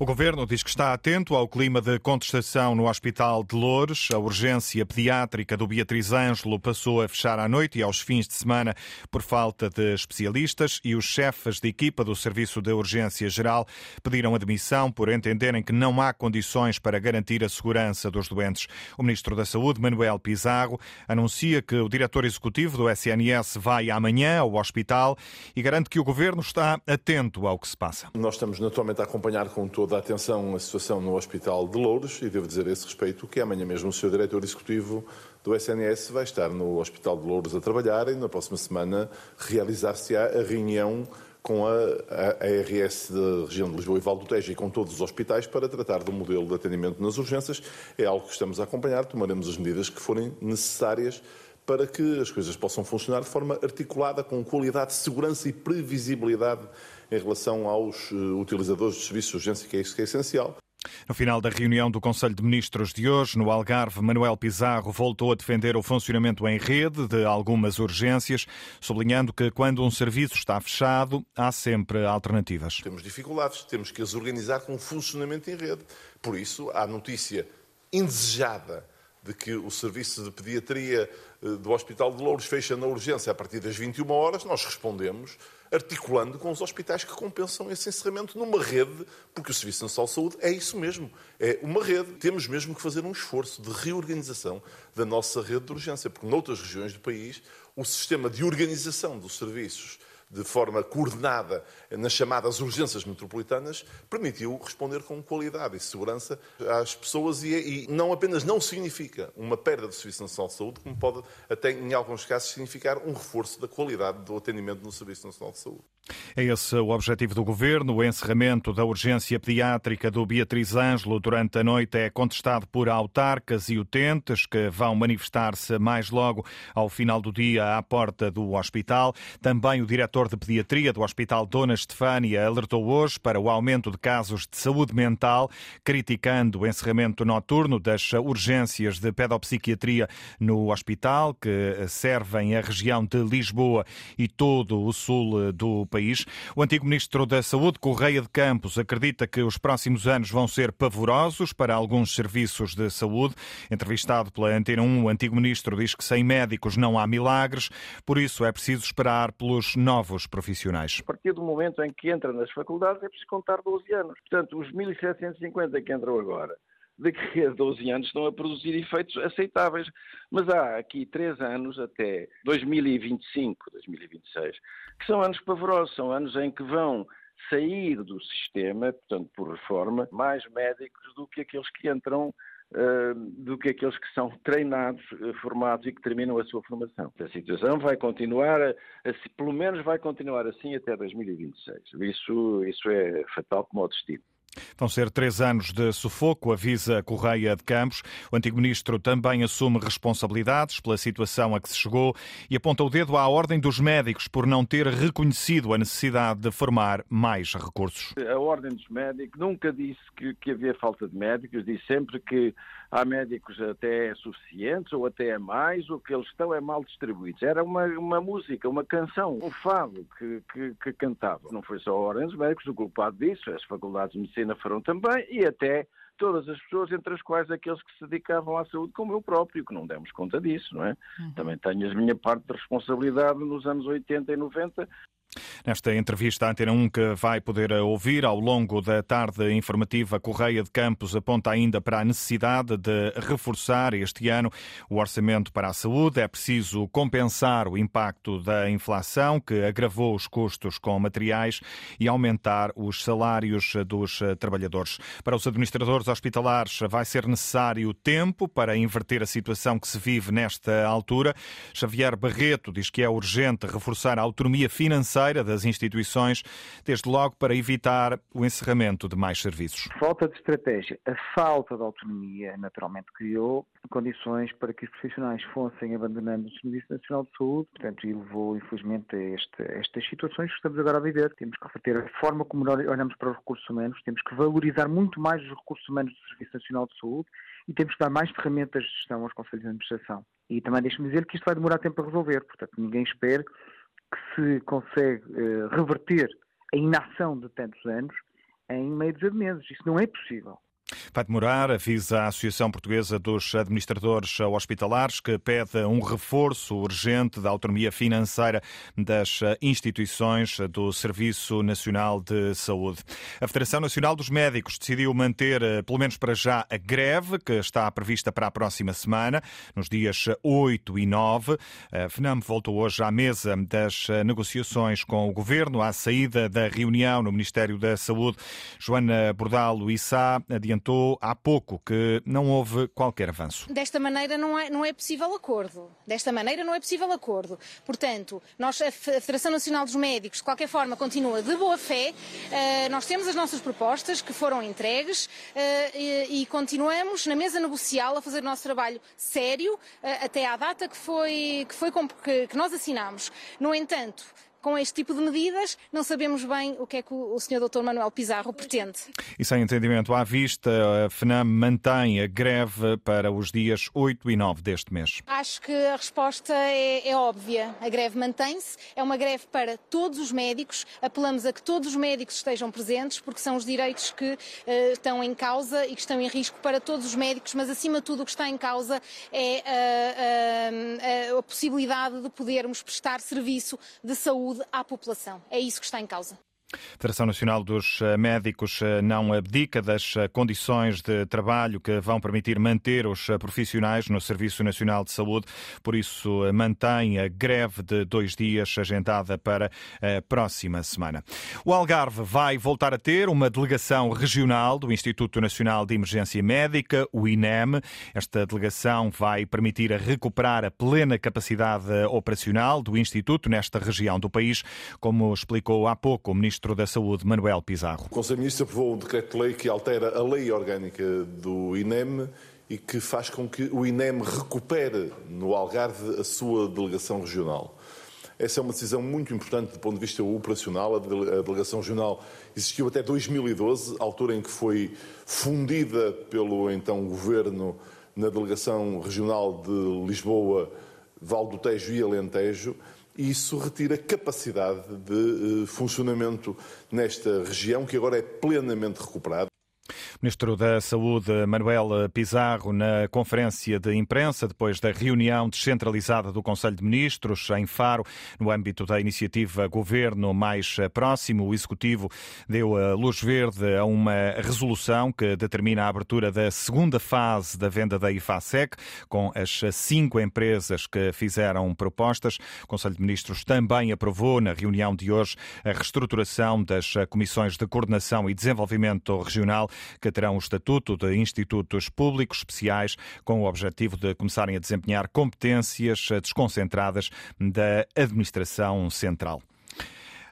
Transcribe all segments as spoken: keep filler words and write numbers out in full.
O Governo diz que está atento ao clima de contestação no Hospital de Loures. A urgência pediátrica do Beatriz Ângelo passou a fechar à noite e aos fins de semana por falta de especialistas, e os chefes de equipa do Serviço de Urgência Geral pediram admissão por entenderem que não há condições para garantir a segurança dos doentes. O Ministro da Saúde, Manuel Pizarro, anuncia que o diretor executivo do S N S vai amanhã ao hospital e garante que o Governo está atento ao que se passa. Nós estamos naturalmente a acompanhar com toda a atenção a situação no Hospital de Loures e devo dizer a esse respeito que amanhã mesmo o senhor diretor executivo do S N S vai estar no Hospital de Loures a trabalhar e na próxima semana realizar-se-á a reunião com a, a, a ARS da região de Lisboa e Val do Tejo e com todos os hospitais para tratar do modelo de atendimento nas urgências. É algo que estamos a acompanhar, tomaremos as medidas que forem necessárias para que as coisas possam funcionar de forma articulada, com qualidade, segurança e previsibilidade em relação aos utilizadores de serviços de urgência, que é isso que é essencial. No final da reunião do Conselho de Ministros de hoje, no Algarve, Manuel Pizarro voltou a defender o funcionamento em rede de algumas urgências, sublinhando que quando um serviço está fechado, há sempre alternativas. Temos dificuldades, temos que as organizar com funcionamento em rede. Por isso, há notícia indesejada de que o serviço de pediatria do Hospital de Loures fecha na urgência a partir das vinte e uma horas, nós respondemos articulando com os hospitais que compensam esse encerramento numa rede, porque o Serviço Nacional de Saúde é isso mesmo, é uma rede. Temos mesmo que fazer um esforço de reorganização da nossa rede de urgência, porque noutras regiões do país o sistema de organização dos serviços de forma coordenada nas chamadas urgências metropolitanas permitiu responder com qualidade e segurança às pessoas e, e não apenas não significa uma perda do Serviço Nacional de Saúde, como pode até em alguns casos significar um reforço da qualidade do atendimento no Serviço Nacional de Saúde. É esse o objetivo do Governo. O encerramento da urgência pediátrica do Beatriz Ângelo durante a noite é contestado por autarcas e utentes que vão manifestar-se mais logo ao final do dia à porta do hospital. Também o diretor de pediatria do Hospital Dona Estefânia alertou hoje para o aumento de casos de saúde mental, criticando o encerramento noturno das urgências de pedopsiquiatria no hospital, que servem a região de Lisboa e todo o sul do país. O antigo Ministro da Saúde, Correia de Campos, acredita que os próximos anos vão ser pavorosos para alguns serviços de saúde. Entrevistado pela Antena um, o antigo Ministro diz que sem médicos não há milagres, por isso é preciso esperar pelos novos profissionais. A partir do momento em que entra nas faculdades é preciso contar doze anos. Portanto, os mil setecentos e cinquenta que entram agora, daqui a doze anos estão a produzir efeitos aceitáveis. Mas há aqui três anos, até dois mil e vinte e cinco, dois mil e vinte e seis, que são anos pavorosos, são anos em que vão sair do sistema, portanto, por reforma, mais médicos do que aqueles que entram, do que aqueles que são treinados, formados e que terminam a sua formação. A situação vai continuar, a, a, pelo menos vai continuar assim até dois mil e vinte e seis. Isso, isso é fatal como o destino. Vão ser três anos de sufoco, avisa Correia de Campos. O antigo Ministro também assume responsabilidades pela situação a que se chegou e aponta o dedo à Ordem dos Médicos por não ter reconhecido a necessidade de formar mais recursos. A Ordem dos Médicos nunca disse que, que havia falta de médicos, disse sempre que há médicos até suficientes ou até mais, o que eles estão é mal distribuídos. Era uma, uma música, uma canção, um fado que, que, que cantava. Não foi só a Ordem dos Médicos o culpado disso, as faculdades de medicina foram também, e até todas as pessoas, entre as quais aqueles que se dedicavam à saúde, como eu próprio, que não demos conta disso, não é? Uhum. Também tenho a minha parte de responsabilidade nos anos oitenta e noventa. Nesta entrevista à Antena um, que vai poder ouvir ao longo da tarde informativa, Correia de Campos aponta ainda para a necessidade de reforçar este ano o orçamento para a saúde. É preciso compensar o impacto da inflação, que agravou os custos com materiais, e aumentar os salários dos trabalhadores. Para os administradores hospitalares vai ser necessário tempo para inverter a situação que se vive nesta altura. Xavier Barreto diz que é urgente reforçar a autonomia financeira das instituições, desde logo para evitar o encerramento de mais serviços. Falta de estratégia. A falta de autonomia naturalmente criou condições para que os profissionais fossem abandonando o Serviço Nacional de Saúde, portanto, e levou, infelizmente, a, este, a estas situações que estamos agora a viver. Temos que reverter a forma como olhamos para os recursos humanos, temos que valorizar muito mais os recursos humanos do Serviço Nacional de Saúde e temos que dar mais ferramentas de gestão aos Conselhos de Administração. E também deixe-me dizer que isto vai demorar tempo a resolver, portanto, ninguém espera que se consegue uh, reverter a inação de tantos anos em meio de meses. Isso não é possível. Vai demorar, avisa a Associação Portuguesa dos Administradores Hospitalares, que pede um reforço urgente da autonomia financeira das instituições do Serviço Nacional de Saúde. A Federação Nacional dos Médicos decidiu manter, pelo menos para já, a greve, que está prevista para a próxima semana, nos dias oito e nove. A FNAM voltou hoje à mesa das negociações com o Governo, à saída da reunião no Ministério da Saúde. Joana Bordalo e Sá adiantou há pouco que não houve qualquer avanço. Desta maneira não é, não é possível acordo. Desta maneira não é possível acordo. Portanto, nós, a Federação Nacional dos Médicos, de qualquer forma, continua de boa fé. Uh, nós temos as nossas propostas que foram entregues uh, e, e continuamos na mesa negocial a fazer o nosso trabalho sério uh, até à data que, foi, que, foi com, que, que nós assinámos. No entanto, com este tipo de medidas, não sabemos bem o que é que o senhor doutor Manuel Pizarro pretende. E sem entendimento à vista, a FNAM mantém a greve para os dias oito e nove deste mês. Acho que a resposta é, é óbvia. A greve mantém-se. É uma greve para todos os médicos. Apelamos a que todos os médicos estejam presentes, porque são os direitos que uh, estão em causa e que estão em risco para todos os médicos, mas acima de tudo o que está em causa é uh, uh, a possibilidade de podermos prestar serviço de saúde à população. É isso que está em causa. A Federação Nacional dos Médicos não abdica das condições de trabalho que vão permitir manter os profissionais no Serviço Nacional de Saúde, por isso mantém a greve de dois dias agendada para a próxima semana. O Algarve vai voltar a ter uma delegação regional do Instituto Nacional de Emergência Médica, o INEM. Esta delegação vai permitir a recuperar a plena capacidade operacional do Instituto nesta região do país, como explicou há pouco o Ministro Ministro da Saúde, Manuel Pizarro. O Conselho de Ministros aprovou um decreto-lei que altera a lei orgânica do INEM e que faz com que o INEM recupere no Algarve a sua delegação regional. Essa é uma decisão muito importante do ponto de vista operacional. A delegação regional existiu até dois mil e doze, altura em que foi fundida pelo então governo na delegação regional de Lisboa, Vale do Tejo e Alentejo. E isso retira capacidade de funcionamento nesta região, que agora é plenamente recuperada. Ministro da Saúde, Manuel Pizarro, na conferência de imprensa, depois da reunião descentralizada do Conselho de Ministros, em Faro, no âmbito da iniciativa Governo Mais Próximo, o Executivo deu a luz verde a uma resolução que determina a abertura da segunda fase da venda da IFASEC, com as cinco empresas que fizeram propostas. O Conselho de Ministros também aprovou, na reunião de hoje, a reestruturação das Comissões de Coordenação e Desenvolvimento Regional, que terão o estatuto de institutos públicos especiais, com o objetivo de começarem a desempenhar competências desconcentradas da administração central.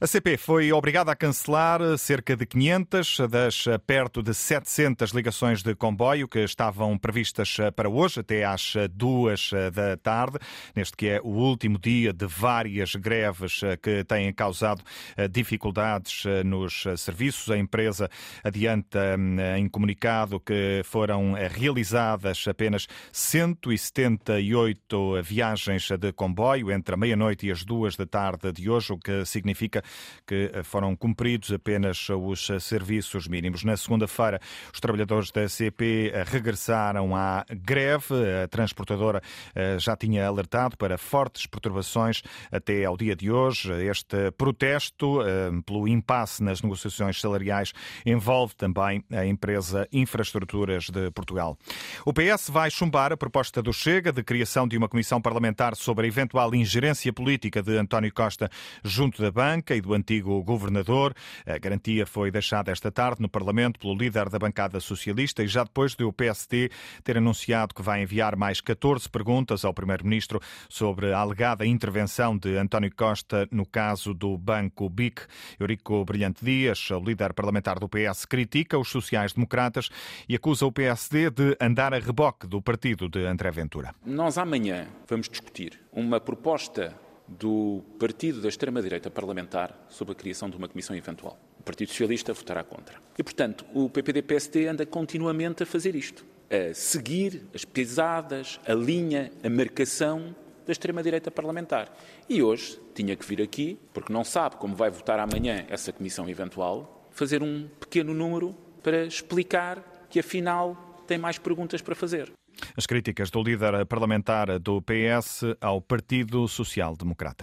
A C P foi obrigada a cancelar cerca de quinhentas das perto de setecentas ligações de comboio que estavam previstas para hoje, até às duas da tarde, neste que é o último dia de várias greves que têm causado dificuldades nos serviços. A empresa adianta em comunicado que foram realizadas apenas cento e setenta e oito viagens de comboio entre a meia-noite e as duas da tarde de hoje, o que significa que foram cumpridos apenas os serviços mínimos. Na segunda-feira, os trabalhadores da C P regressaram à greve. A transportadora já tinha alertado para fortes perturbações até ao dia de hoje. Este protesto pelo impasse nas negociações salariais envolve também a empresa Infraestruturas de Portugal. O P S vai chumbar a proposta do Chega de criação de uma comissão parlamentar sobre a eventual ingerência política de António Costa junto da Banca e do antigo governador. A garantia foi deixada esta tarde no Parlamento pelo líder da bancada socialista e já depois de o P S D ter anunciado que vai enviar mais catorze perguntas ao primeiro-ministro sobre a alegada intervenção de António Costa no caso do Banco B I C. Eurico Brilhante Dias, o líder parlamentar do P S, critica os sociais-democratas e acusa o P S D de andar a reboque do partido de André Ventura. Nós amanhã vamos discutir uma proposta do Partido da Extrema-Direita Parlamentar sobre a criação de uma comissão eventual. O Partido Socialista votará contra. E, portanto, o P P D P S D anda continuamente a fazer isto, a seguir as pesadas, a linha, a marcação da extrema-direita parlamentar. E hoje tinha que vir aqui, porque não sabe como vai votar amanhã essa comissão eventual, fazer um pequeno número para explicar que, afinal, tem mais perguntas para fazer. As críticas do líder parlamentar do P S ao Partido Social Democrata.